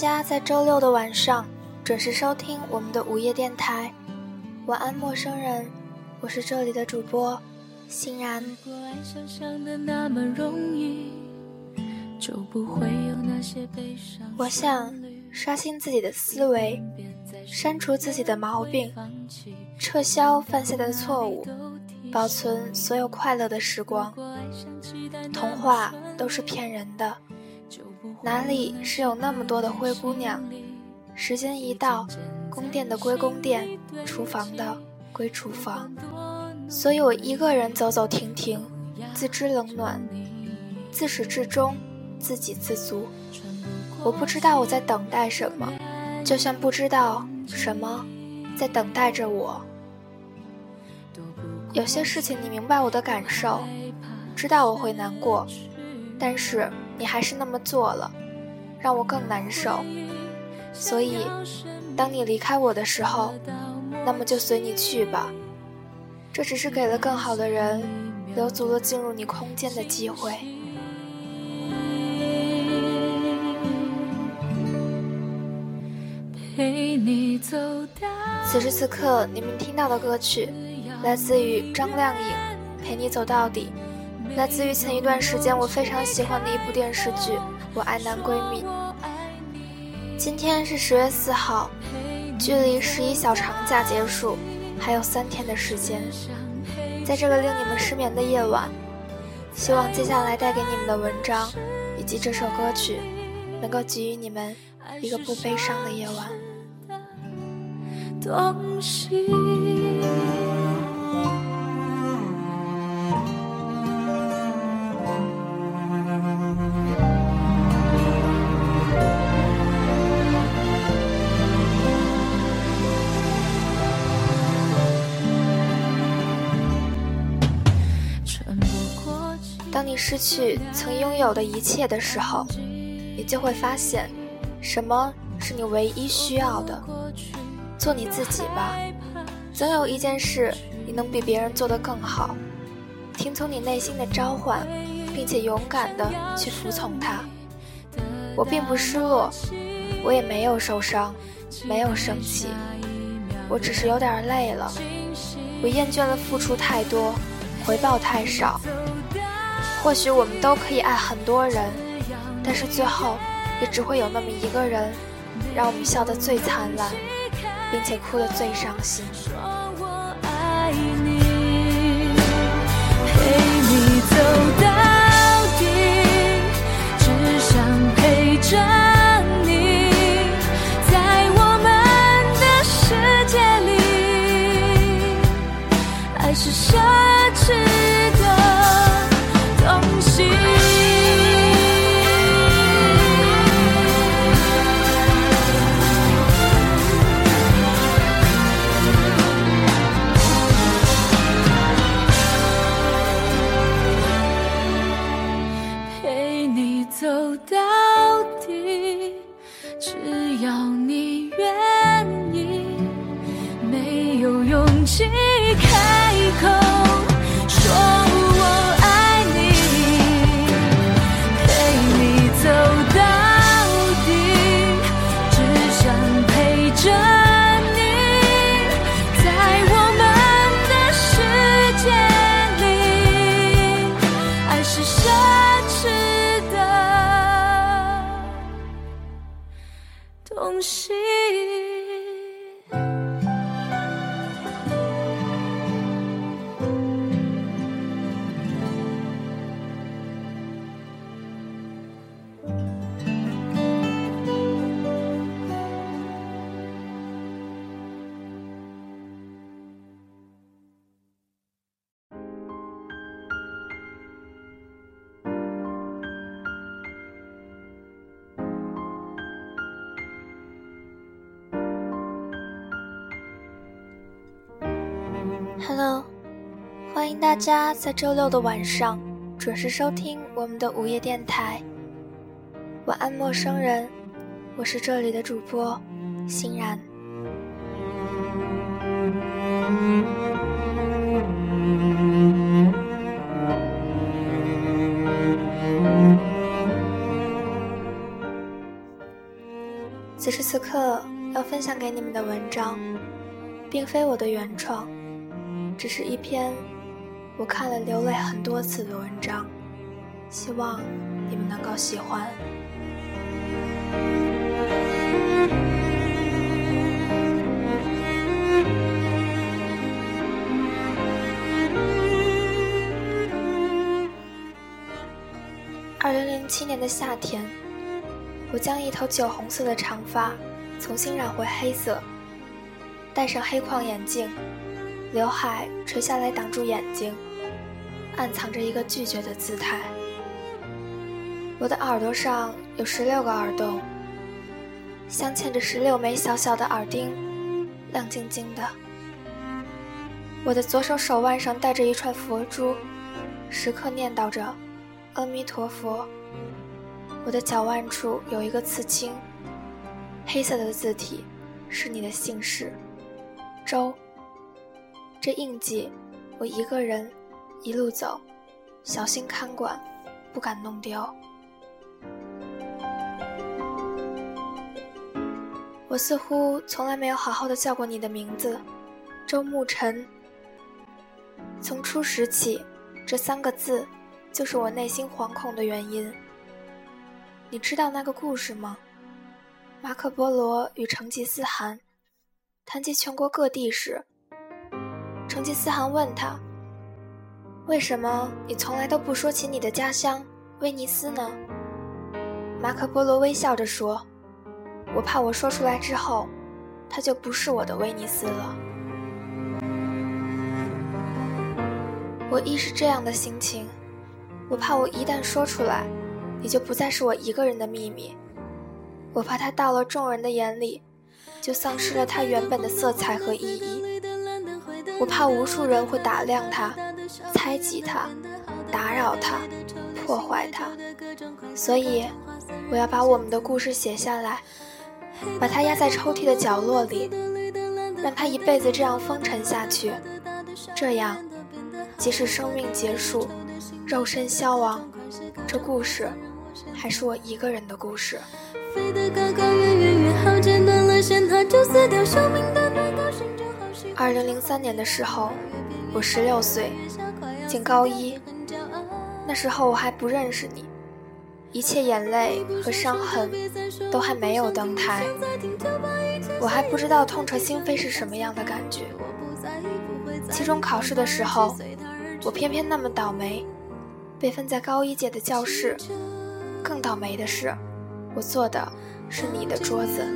家在周六的晚上准时收听我们的午夜电台。晚安陌生人，我是这里的主播欣然。如果爱上想的那么容易，就不会有那些悲伤。我想刷新自己的思维，删除自己的毛病，撤销犯下的错误，保存所有快乐的时光。童话都是骗人的，哪里是有那么多的灰姑娘？时间一到，宫殿的归宫殿，厨房的归厨房。所以我一个人走走停停，自知冷暖，自始至终自给自足。我不知道我在等待什么，就像不知道什么在等待着我。有些事情你明白我的感受，知道我会难过，但是你还是那么做了，让我更难受。所以当你离开我的时候，那么就随你去吧。这只是给了更好的人留足了进入你空间的机会。此时此刻你们听到的歌曲来自于张靓颖，陪你走到底，来自于前一段时间我非常喜欢的一部电视剧《我爱男闺蜜》。今天是10月4号，距离11小长假结束还有3天的时间。在这个令你们失眠的夜晚，希望接下来带给你们的文章以及这首歌曲能够给予你们一个不悲伤的夜晚。东西失去曾拥有的一切的时候，你就会发现什么是你唯一需要的。做你自己吧，总有一件事你能比别人做得更好。听从你内心的召唤，并且勇敢地去服从它。我并不失落，我也没有受伤，没有生气，我只是有点累了。我厌倦了付出太多，回报太少。或许我们都可以爱很多人，但是最后也只会有那么一个人，让我们笑得最灿烂，并且哭得最伤心。Hello， 欢迎大家在周六的晚上准时收听我们的午夜电台。晚安陌生人，我是这里的主播欣然。刻要分享给你们的文章并非我的原创，只是一篇我看了流泪很多次的文章，希望你们能够喜欢。2007年的夏天，我将一头酒红色的长发重新染回黑色，戴上黑框眼镜，刘海垂下来挡住眼睛，暗藏着一个拒绝的姿态。我的耳朵上有16个耳洞，镶嵌着16枚小小的耳钉，亮晶晶的。我的左手手腕上戴着一串佛珠，时刻念叨着阿弥陀佛。我的脚腕处有一个刺青，黑色的字体是你的姓氏周。这印记我一个人一路走，小心看管，不敢弄丢。我似乎从来没有好好的叫过你的名字，周沐晨。从初识起，这3个字就是我内心惶恐的原因。你知道那个故事吗？马可波罗与成吉思汗谈及全国各地时，成吉思汗问他，为什么你从来都不说起你的家乡威尼斯呢？马可波罗微笑着说，我怕我说出来之后，它就不是我的威尼斯了。我亦是这样的心情，我怕我一旦说出来，你就不再是我一个人的秘密，我怕它到了众人的眼里，就丧失了它原本的色彩和意义。我怕无数人会打量它，猜忌它，打扰它，破坏它，所以我要把我们的故事写下来，把它压在抽屉的角落里，让它一辈子这样风尘下去。这样，即使生命结束，肉身消亡，这故事还是我一个人的故事。飞得高高远远越好，斩断了线它就死掉，生命的那条线。2003年的时候，我16岁，进高1。那时候我还不认识你，一切眼泪和伤痕都还没有登台，我还不知道痛彻心扉是什么样的感觉。期中考试的时候，我偏偏那么倒霉，被分在高一届的教室。更倒霉的是，我坐的是你的桌子。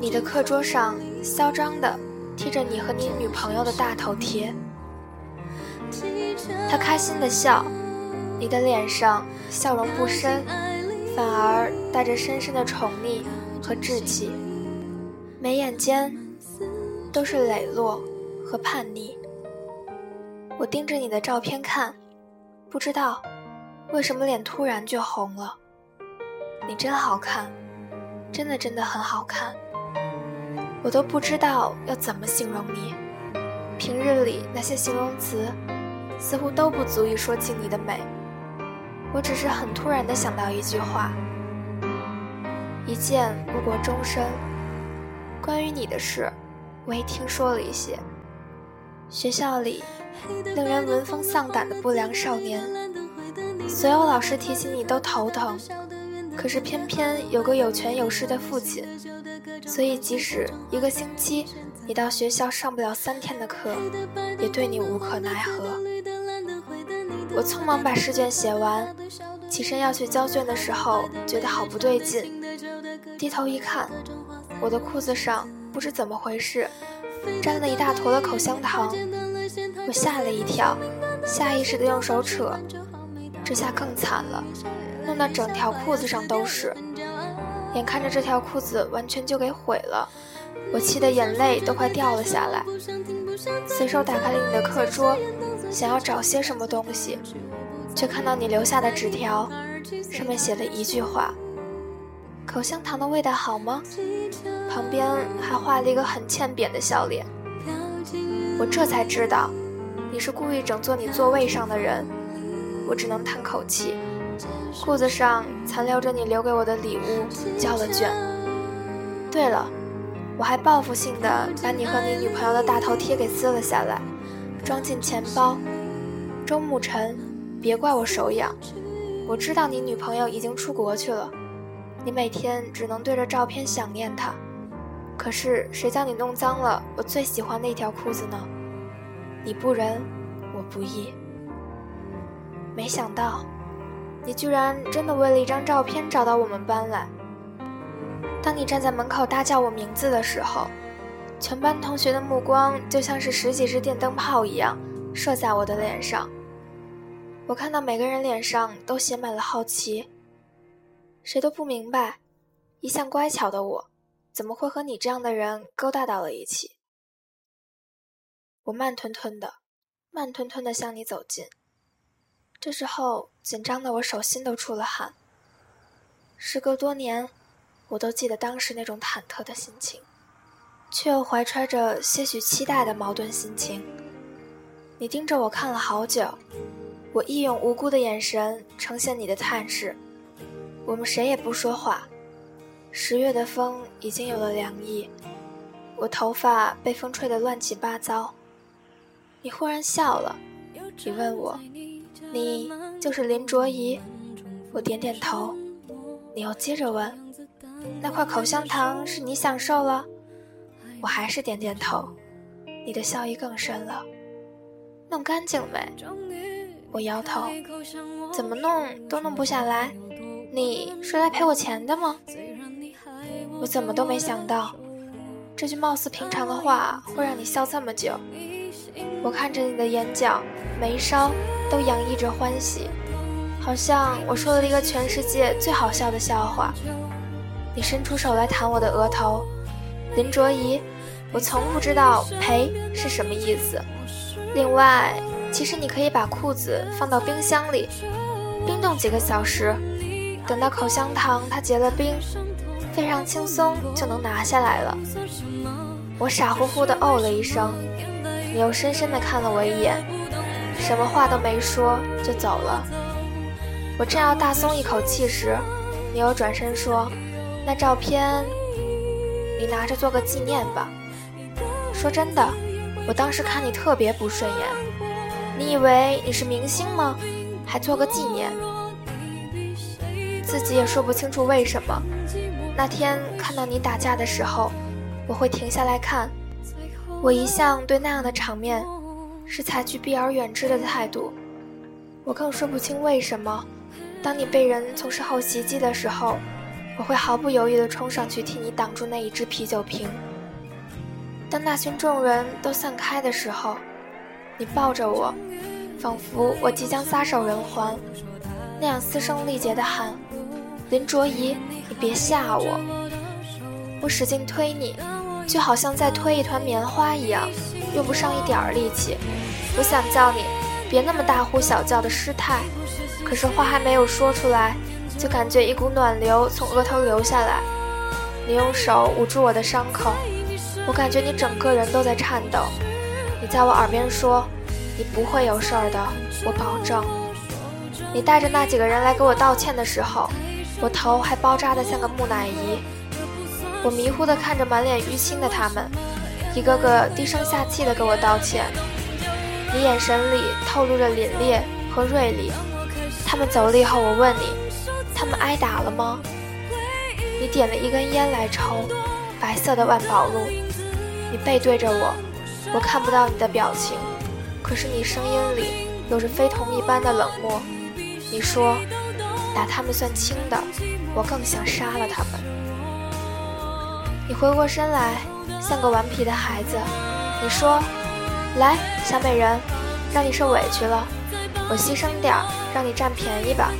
你的课桌上嚣张地贴着你和你女朋友的大头贴，她开心地笑，你的脸上笑容不深，反而带着深深的宠溺和稚气，眉眼间都是磊落和叛逆。我盯着你的照片看，不知道为什么脸突然就红了。你真好看，真的真的很好看，我都不知道要怎么形容你。平日里那些形容词似乎都不足以说尽你的美，我只是很突然地想到一句话，一见不过终身。关于你的事我也听说了一些，学校里令人闻风丧胆的不良少年，所有老师提起你都头疼，可是偏偏有个有权有势的父亲，所以即使一个星期你到学校上不了3天的课，也对你无可奈何。我匆忙把试卷写完，起身要去交卷的时候，觉得好不对劲，低头一看，我的裤子上不知怎么回事沾了一大坨的口香糖，我吓了一跳，下意识地用手扯，这下更惨了，弄到整条裤子上都是。眼看着这条裤子完全就给毁了，我气得眼泪都快掉了下来，随手打开了你的课桌，想要找些什么东西，却看到你留下的纸条，上面写了一句话，口香糖的味道好吗？旁边还画了一个很欠扁的笑脸。我这才知道你是故意整坐你座位上的人，我只能叹口气，裤子上残留着你留给我的礼物，胶了卷。对了，我还报复性的把你和你女朋友的大头贴给撕了下来，装进钱包。周沐晨，别怪我手痒，我知道你女朋友已经出国去了，你每天只能对着照片想念她。可是谁叫你弄脏了我最喜欢那条裤子呢？你不仁，我不义。没想到你居然真的为了一张照片找到我们班来。当你站在门口大叫我名字的时候，全班同学的目光就像是十几只电灯泡一样射在我的脸上。我看到每个人脸上都写满了好奇，谁都不明白一向乖巧的我怎么会和你这样的人勾搭到了一起。我慢吞吞的向你走近，这时候紧张的我手心都出了汗。时隔多年，我都记得当时那种忐忑的心情，却又怀揣着些许期待的矛盾心情。你盯着我看了好久，我一用无辜的眼神呈现你的探视。我们谁也不说话。10月的风已经有了凉意，我头发被风吹得乱七八糟。你忽然笑了，你问我，你就是林卓怡？我点点头。你又接着问，那块口香糖是你享受了？我还是点点头。你的笑意更深了，弄干净没？我摇头，怎么弄都弄不下来。你是来赔我钱的吗？我怎么都没想到这句貌似平常的话会让你笑这么久。我看着你的眼角眉梢都洋溢着欢喜，好像我说了一个全世界最好笑的笑话。你伸出手来弹我的额头，林卓怡，我从不知道赔是什么意思。另外，其实你可以把裤子放到冰箱里冰冻几个小时，等到口香糖它结了冰，非常轻松就能拿下来了。我傻乎乎地哦了一声，你又深深地看了我一眼，什么话都没说就走了。我正要大松一口气时，你又转身说，那照片你拿着做个纪念吧。说真的，我当时看你特别不顺眼，你以为你是明星吗？还做个纪念？自己也说不清楚为什么，那天看到你打架的时候，我会停下来看。我一向对那样的场面是采取避而远之的态度。我更说不清为什么，当你被人从身后袭击的时候，我会毫不犹豫地冲上去替你挡住那一只啤酒瓶。当那群众人都散开的时候，你抱着我，仿佛我即将撒手人寰，那样嘶声力竭地喊，林卓怡，你别吓我。我使劲推你，就好像在推一团棉花一样，用不上一点儿力气。我想叫你别那么大呼小叫的失态，可是话还没有说出来，就感觉一股暖流从额头流下来。你用手捂住我的伤口，我感觉你整个人都在颤抖。你在我耳边说，你不会有事儿的，我保证。你带着那几个人来给我道歉的时候，我头还包扎得像个木乃伊。我迷糊地看着满脸淤青的他们，一个个低声下气地给我道歉。你眼神里透露着凛冽和锐利。他们走了以后，我问你，他们挨打了吗？你点了一根烟来抽，白色的万宝路。你背对着我，我看不到你的表情，可是你声音里有着非同一般的冷漠。你说，打他们算轻的，我更想杀了他们。你回过身来，像个顽皮的孩子。你说，来，小美人，让你受委屈了，我牺牲点让你占便宜吧。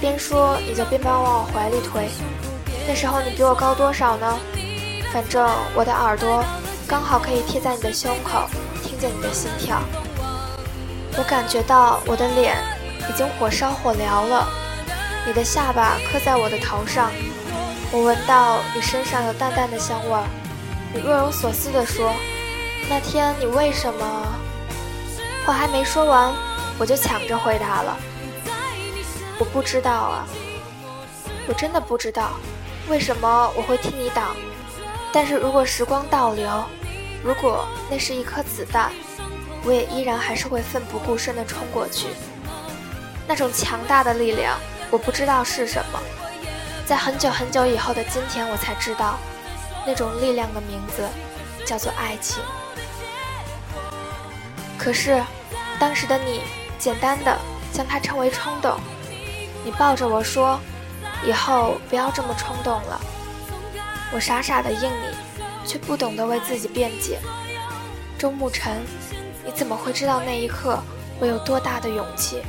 边说你就边把我往怀里推。那时候你比我高多少呢？反正我的耳朵刚好可以贴在你的胸口，听见你的心跳。我感觉到我的脸已经火烧火燎了，你的下巴磕在我的头上，我闻到你身上有淡淡的香味儿。你若有所思地说，那天你为什么……话还没说完，我就抢着回答了，我不知道啊，我真的不知道为什么我会替你挡。但是如果时光倒流，如果那是一颗子弹，我也依然还是会奋不顾身地冲过去。那种强大的力量，我不知道是什么，在很久很久以后的今天我才知道，那种力量的名字叫做爱情。可是当时的你简单的将它称为冲动，你抱着我说，以后不要这么冲动了。我傻傻的应你，却不懂得为自己辩解。周沐晨，你怎么会知道那一刻我有多大的勇气？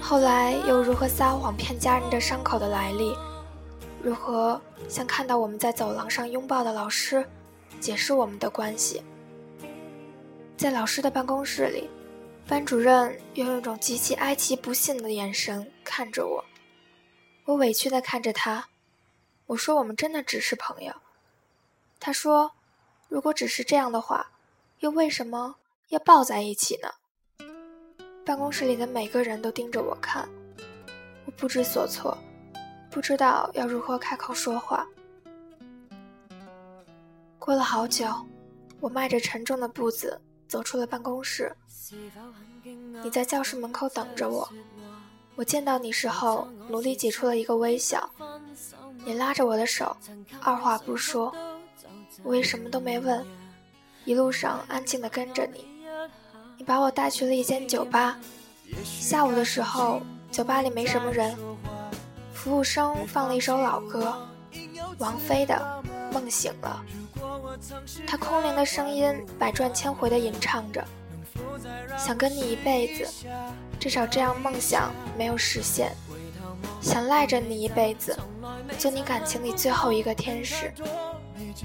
后来又如何撒谎骗家人的伤口的来历？如何像看到我们在走廊上拥抱的老师，解释我们的关系？在老师的办公室里，班主任用一种极其哀其不幸的眼神看着我，我委屈地看着他，我说我们真的只是朋友。他说，如果只是这样的话，又为什么要抱在一起呢？办公室里的每个人都盯着我看，我不知所措，不知道要如何开口说话。过了好久，我迈着沉重的步子走出了办公室，你在教室门口等着我。我见到你时候努力挤出了一个微笑，你拉着我的手，二话不说，我也什么都没问，一路上安静地跟着你。你把我带去了一间酒吧，下午的时候酒吧里没什么人，服务生放了一首老歌，王菲的《梦醒了》，他空灵的声音百转千回地吟唱着，想跟你一辈子，至少这样梦想没有实现，想赖着你一辈子，做你感情里最后一个天使。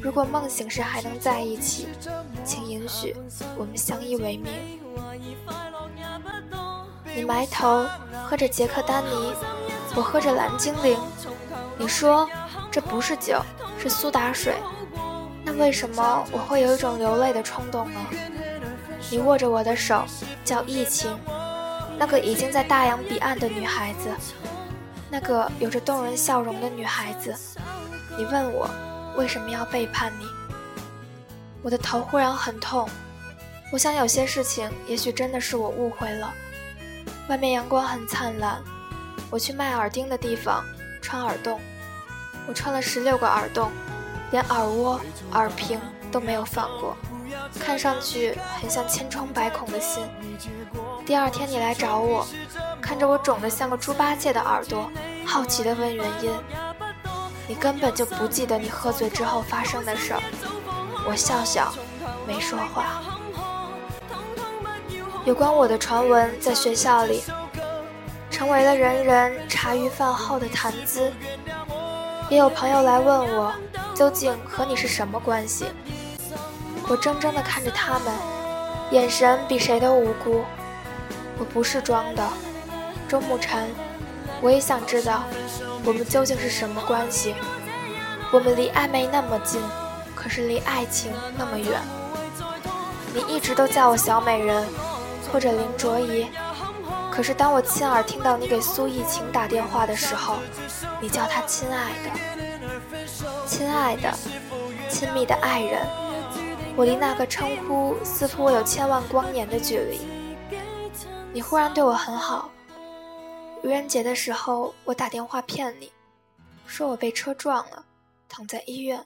如果梦醒时还能在一起，请允许我们相依为命。你埋头喝着杰克丹尼，我喝着蓝精灵，你说这不是酒，是苏打水。那为什么我会有一种流泪的冲动呢？你握着我的手，叫忆情，那个已经在大洋彼岸的女孩子，那个有着动人笑容的女孩子。你问我为什么要背叛你？我的头忽然很痛，我想有些事情也许真的是我误会了。外面阳光很灿烂，我去卖耳钉的地方穿耳洞，我穿了16个耳洞，连耳窝、耳屏都没有放过，看上去很像千疮百孔的心。第二天你来找我，看着我肿得像个猪八戒的耳朵，好奇地问原因。你根本就不记得你喝醉之后发生的事儿。我笑笑，没说话。有关我的传闻在学校里成为了人人茶余饭后的谈资，也有朋友来问我究竟和你是什么关系。我怔怔地看着他们，眼神比谁都无辜。我不是装的，周沐晨，我也想知道我们究竟是什么关系。我们离暧昧那么近，可是离爱情那么远。你一直都叫我小美人或者林卓怡，可是当我亲耳听到你给苏翊晴打电话的时候，你叫她亲爱的，亲爱的，亲密的爱人。我离那个称呼似乎有千万光年的距离。你忽然对我很好，愚人节的时候我打电话骗你，说我被车撞了，躺在医院。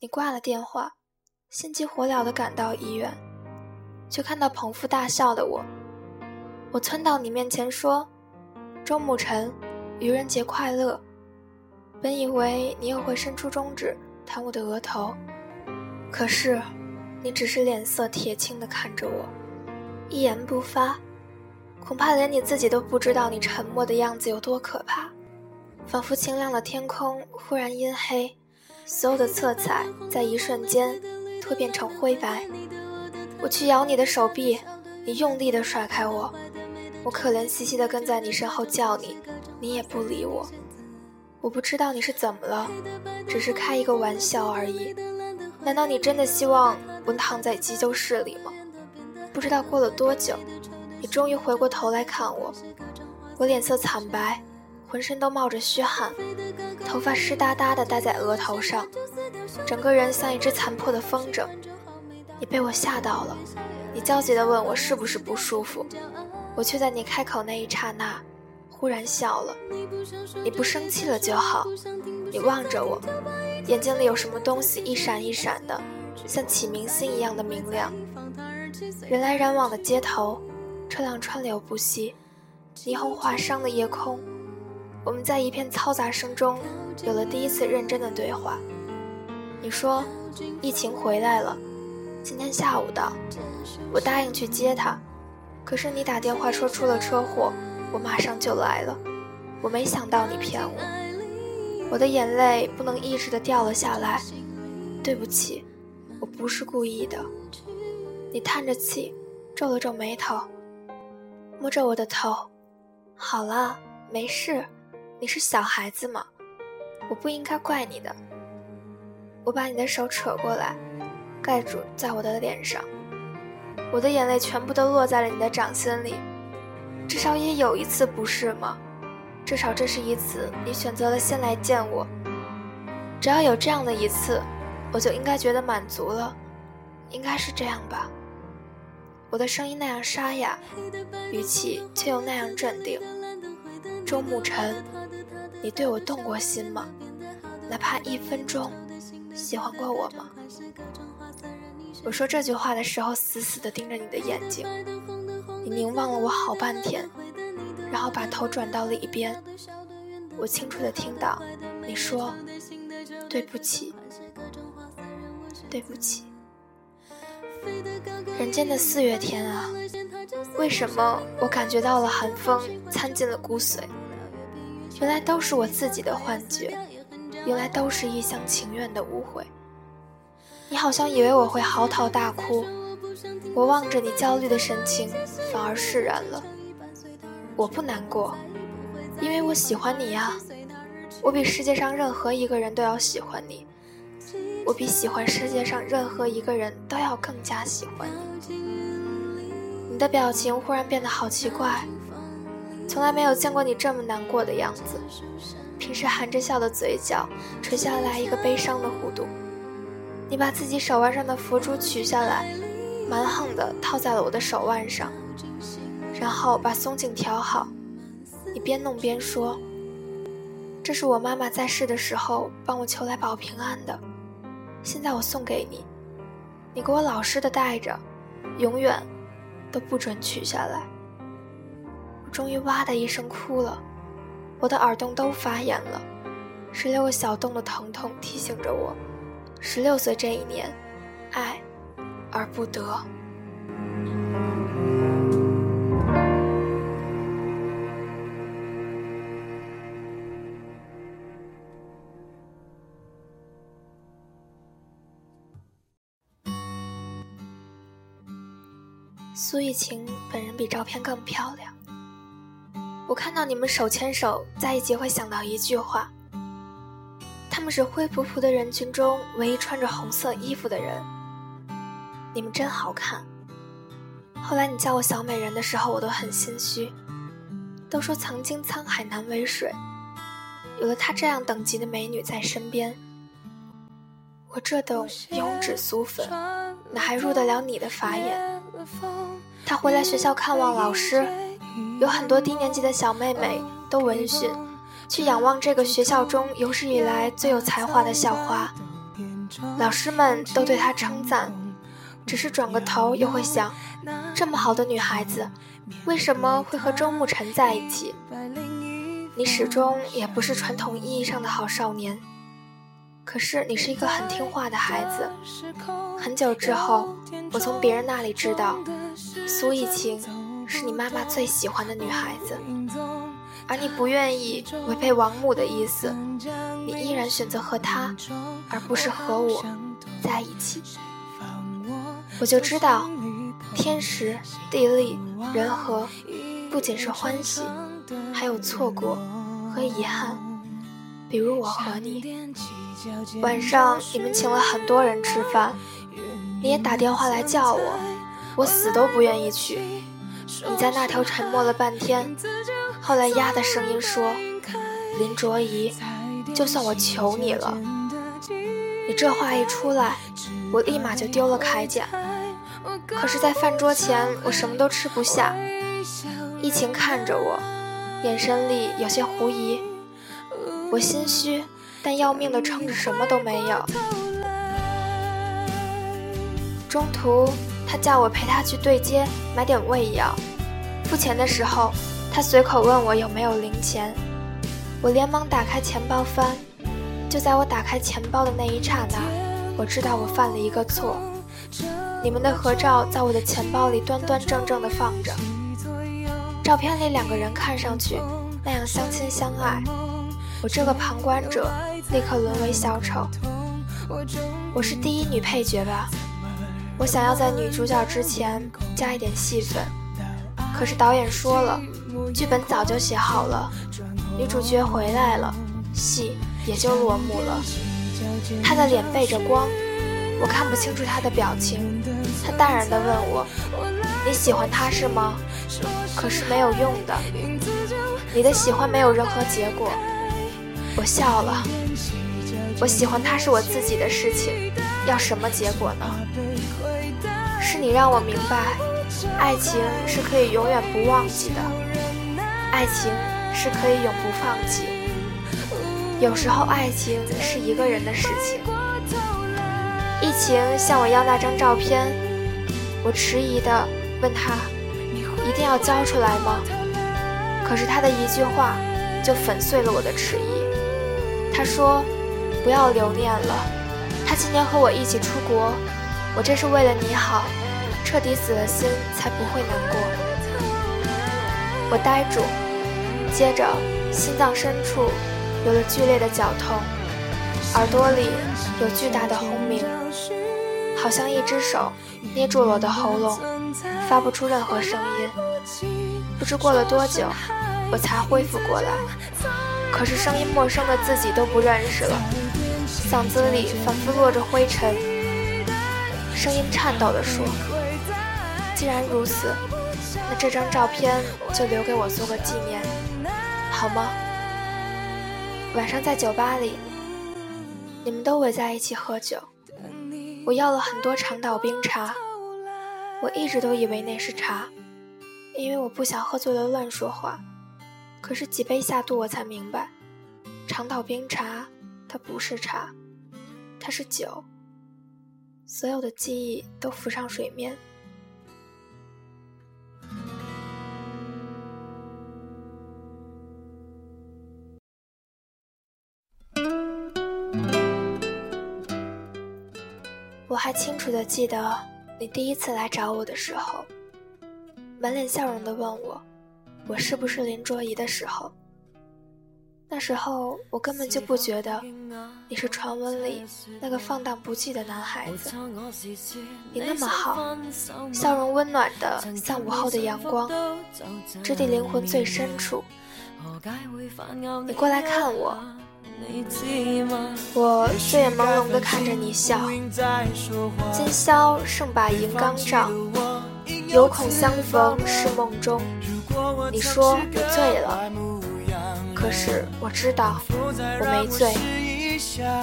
你挂了电话，心急火燎地赶到医院，却看到捧腹大笑的我。我窜到你面前说，周沐晨，愚人节快乐。本以为你又会伸出中指弹我的额头，可是你只是脸色铁青地看着我，一言不发。恐怕连你自己都不知道你沉默的样子有多可怕，仿佛晴亮的天空忽然阴黑，所有的色彩在一瞬间蜕变成灰白。我去咬你的手臂，你用力地甩开我，我可怜兮兮地跟在你身后叫你，你也不理我。我不知道你是怎么了，只是开一个玩笑而已。难道你真的希望我躺在急救室里吗？不知道过了多久，你终于回过头来看我，我脸色惨白，浑身都冒着虚汗，头发湿哒哒的搭在额头上，整个人像一只残破的风筝。你被我吓到了，你焦急地问我是不是不舒服，我却在你开口那一刹那忽然笑了。你不生气了就好。你望着我，眼睛里有什么东西一闪一闪的，像启明星一样的明亮。人来人往的街头，车辆川流不息，霓虹划伤的夜空，我们在一片嘈杂声中有了第一次认真的对话。你说疫情回来了，今天下午到。我答应去接他，可是你打电话说出了车祸，我马上就来了。我没想到你骗我。我的眼泪不能抑制地掉了下来。对不起，我不是故意的。你叹着气，皱了皱眉头，摸着我的头。好了，没事，你是小孩子嘛，我不应该怪你的。我把你的手扯过来，盖住在我的脸上。我的眼泪全部都落在了你的掌心里。至少也有一次不是吗？至少这是一次你选择了先来见我。只要有这样的一次，我就应该觉得满足了，应该是这样吧。我的声音那样沙哑，语气却又那样镇定。周沐晨，你对我动过心吗？哪怕1分钟，喜欢过我吗？我说这句话的时候，死死地盯着你的眼睛。你凝望了我好半天，然后把头转到了一边。我清楚地听到你说对不起，对不起。人间的4月天啊，为什么我感觉到了寒风掺进了骨髓？原来都是我自己的幻觉，原来都是一厢情愿的误会。你好像以为我会嚎啕大哭，我望着你焦虑的神情，反而释然了。我不难过，因为我喜欢你呀。我比世界上任何一个人都要喜欢你，我比喜欢世界上任何一个人都要更加喜欢你。你的表情忽然变得好奇怪，从来没有见过你这么难过的样子。平时含着笑的嘴角垂下来一个悲伤的弧度。你把自己手腕上的佛珠取下来，蛮横地套在了我的手腕上，然后把松紧调好。你边弄边说，这是我妈妈在世的时候帮我求来保平安的，现在我送给你，你给我老实地戴着，永远都不准取下来。我终于哇的一声哭了，我的耳洞都发炎了，16个小洞的疼痛提醒着我，16岁这一年，爱而不得。苏翊晴本人比照片更漂亮。我看到你们手牵手在一起，会想到一句话，他们是灰扑扑的人群中唯一穿着红色衣服的人。你们真好看。后来你叫我小美人的时候，我都很心虚。都说曾经沧海难为水，有了她这样等级的美女在身边，我这等油脂酥粉哪还入得了你的法眼？她回来学校看望老师，有很多低年级的小妹妹都闻讯去仰望这个学校中有史以来最有才华的校花，老师们都对她称赞。只是转个头又会想，这么好的女孩子为什么会和周沐晨在一起？你始终也不是传统意义上的好少年，可是你是一个很听话的孩子。很久之后，我从别人那里知道，苏翊晴是你妈妈最喜欢的女孩子，而你不愿意违背王母的意思，你依然选择和她而不是和我在一起。我就知道，天时地利人和，不仅是欢喜，还有错过和遗憾。比如我和你，晚上你们请了很多人吃饭，你也打电话来叫我，我死都不愿意去。你在那头沉默了半天，后来鸭的声音说：“林卓宜，就算我求你了。”你这话一出来，我立马就丢了铠甲。可是在饭桌前我什么都吃不下，疫情看着我，眼神里有些狐疑。我心虚，但要命的撑着什么都没有。中途他叫我陪他去对街买点胃药，付钱的时候他随口问我有没有零钱，我连忙打开钱包翻。就在我打开钱包的那一刹那，我知道我犯了一个错。你们的合照在我的钱包里端端正正地放着，照片里两个人看上去那样相亲相爱，我这个旁观者立刻沦为小丑。我是第一女配角吧，我想要在女主角之前加一点戏份，可是导演说了，剧本早就写好了，女主角回来了，戏也就落幕了。她的脸背着光，我看不清楚她的表情。她淡然地问我：“你喜欢他是吗？”可是没有用的，你的喜欢没有任何结果。我笑了，我喜欢他是我自己的事情，要什么结果呢？是你让我明白，爱情是可以永远不忘记的，爱情是可以永不放弃。有时候爱情是一个人的事情。疫情向我要那张照片，我迟疑地问他：“一定要交出来吗？”可是他的一句话就粉碎了我的迟疑。他说：“不要留念了，他今年和我一起出国，我这是为了你好，彻底死了心才不会难过。”我呆住，接着心脏深处有了剧烈的绞痛，耳朵里有巨大的轰鸣，好像一只手捏住了我的喉咙，发不出任何声音。不知过了多久我才恢复过来，可是声音陌生的自己都不认识了，嗓子里仿佛落着灰尘。声音颤抖地说：“既然如此，那这张照片就留给我做个纪念好吗？晚上在酒吧里，你们都围在一起喝酒，我要了很多长岛冰茶，我一直都以为那是茶，因为我不想喝醉了乱说话。可是几杯下肚我才明白，长岛冰茶它不是茶，它是酒。所有的记忆都浮上水面。”我还清楚地记得你第一次来找我的时候，满脸笑容地问我，我是不是林卓宜的时候。那时候我根本就不觉得你是传闻里那个放荡不羁的男孩子，你那么好，笑容温暖的像午后的阳光，直抵灵魂最深处。你过来看我，我醉眼朦胧地看着你笑，今宵胜把银缸照，有恐相逢是梦中。你说我醉了，可是我知道我没醉，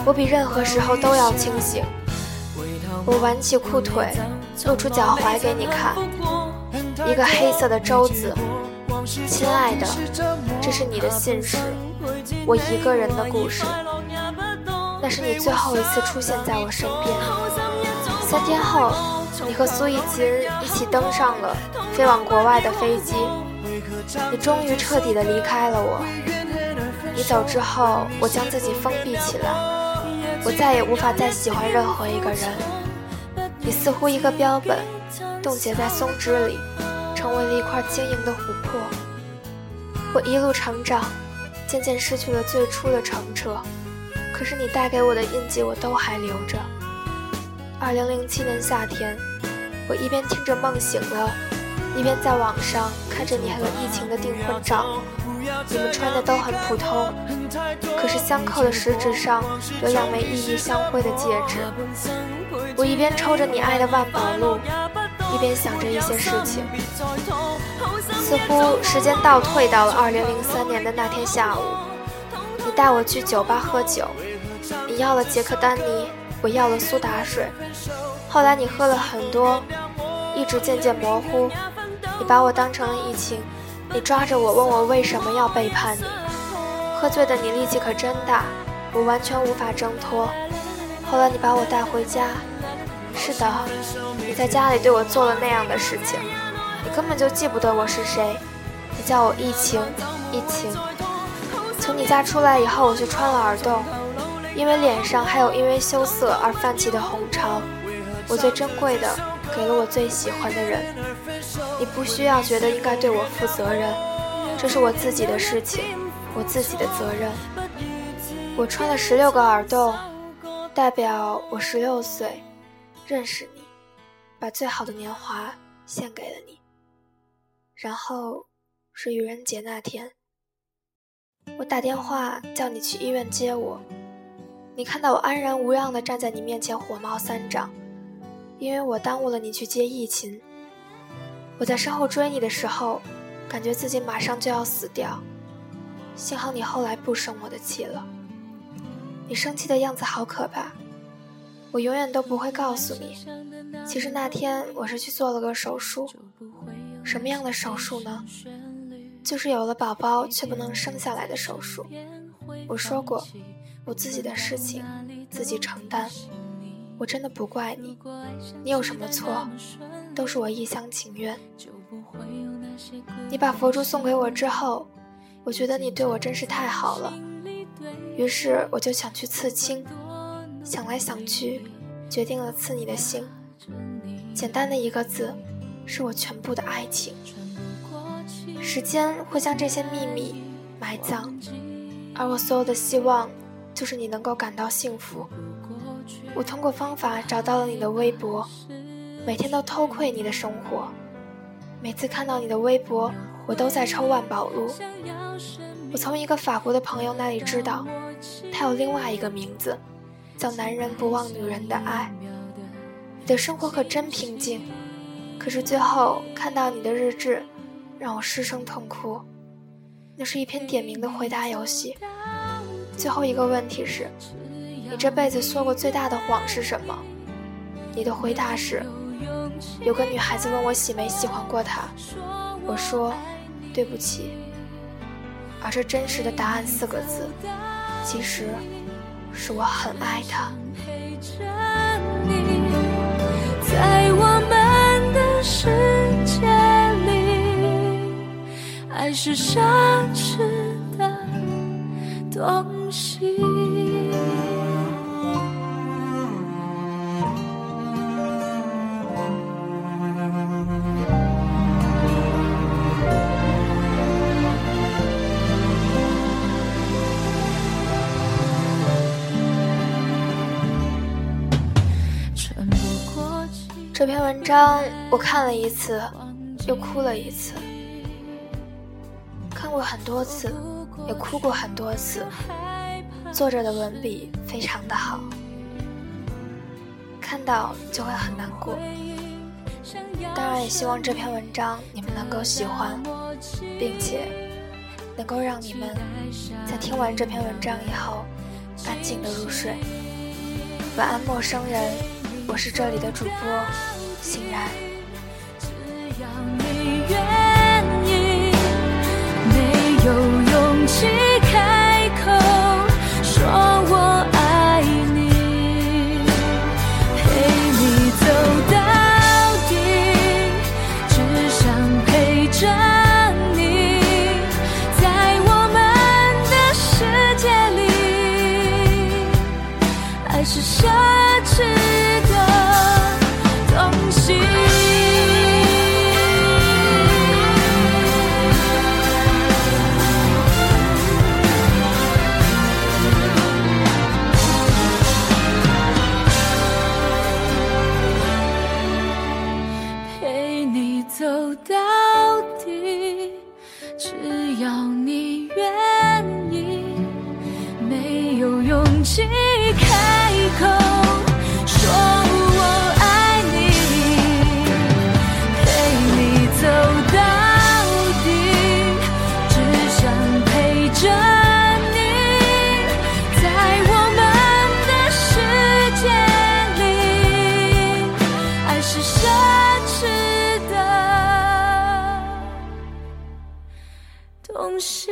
我比任何时候都要清醒。我挽起裤腿，露出脚踝给你看，一个黑色的舟子。亲爱的，这是你的信使，我一个人的故事。那是你最后一次出现在我身边。3天后，你和苏一琴一起登上了飞往国外的飞机，你终于彻底的离开了我。你走之后，我将自己封闭起来，我再也无法再喜欢任何一个人。你似乎一个标本，冻结在松枝里，成为了一块晶莹的琥珀。我一路成长，渐渐失去了最初的澄澈，可是你带给我的印记我都还留着。2007年夏天，我一边听着梦醒了，一边在网上看着你和疫情的订婚照，你们穿的都很普通，可是相扣的食指上有2枚意义相辉的戒指。我一边抽着你爱的万宝路，一边想着一些事情。似乎时间倒退到了2003年的那天下午，你带我去酒吧喝酒，你要了杰克丹尼，我要了苏打水。后来你喝了很多，意志渐渐模糊，你把我当成了疫情，你抓着我问我为什么要背叛你。喝醉的你力气可真大，我完全无法挣脱。后来你把我带回家，是的，你在家里对我做了那样的事情，你根本就记不得我是谁，你叫我疫情，疫情。从你家出来以后，我就穿了耳洞，因为脸上还有因为羞涩而泛起的红潮。我最珍贵的给了我最喜欢的人，你不需要觉得应该对我负责任，这是我自己的事情，我自己的责任。我穿了16个耳洞，代表我16岁认识你，把最好的年华献给了你。然后是愚人节那天，我打电话叫你去医院接我，你看到我安然无恙地站在你面前，火冒三丈，因为我耽误了你去接疫情。我在身后追你的时候，感觉自己马上就要死掉，幸好你后来不生我的气了。你生气的样子好可怕，我永远都不会告诉你，其实那天我是去做了个手术。什么样的手术呢？就是有了宝宝却不能生下来的手术。我说过，我自己的事情自己承担，我真的不怪你，你有什么错，都是我一厢情愿。你把佛珠送给我之后，我觉得你对我真是太好了，于是我就想去刺青，想来想去，决定了刺你的心，简单的一个字，是我全部的爱情。时间会将这些秘密埋葬，而我所有的希望就是你能够感到幸福。我通过方法找到了你的微博，每天都偷窥你的生活，每次看到你的微博，我都在抽万宝路。我从一个法国的朋友那里知道，他有另外一个名字，叫男人不忘女人的爱。你的生活可真平静，可是最后看到你的日志，让我失声痛哭。那是一篇点名的回答游戏，最后一个问题是，你这辈子说过最大的谎是什么？你的回答是，有个女孩子问我喜没喜欢过她，我说对不起。而这真实的答案4个字，其实是我很爱他。陪着你，在我们的世界里，爱是奢侈的东西。这篇文章我看了一次又哭了一次，看过很多次也哭过很多次，作者的文笔非常的好，看到就会很难过。当然也希望这篇文章你们能够喜欢，并且能够让你们在听完这篇文章以后安静的入睡。晚安陌生人，我是这里的主播欣然。只要你愿意，没有勇气开口说我爱你，陪你走到底，只想陪着你，在我们的世界里，爱是奢侈东西。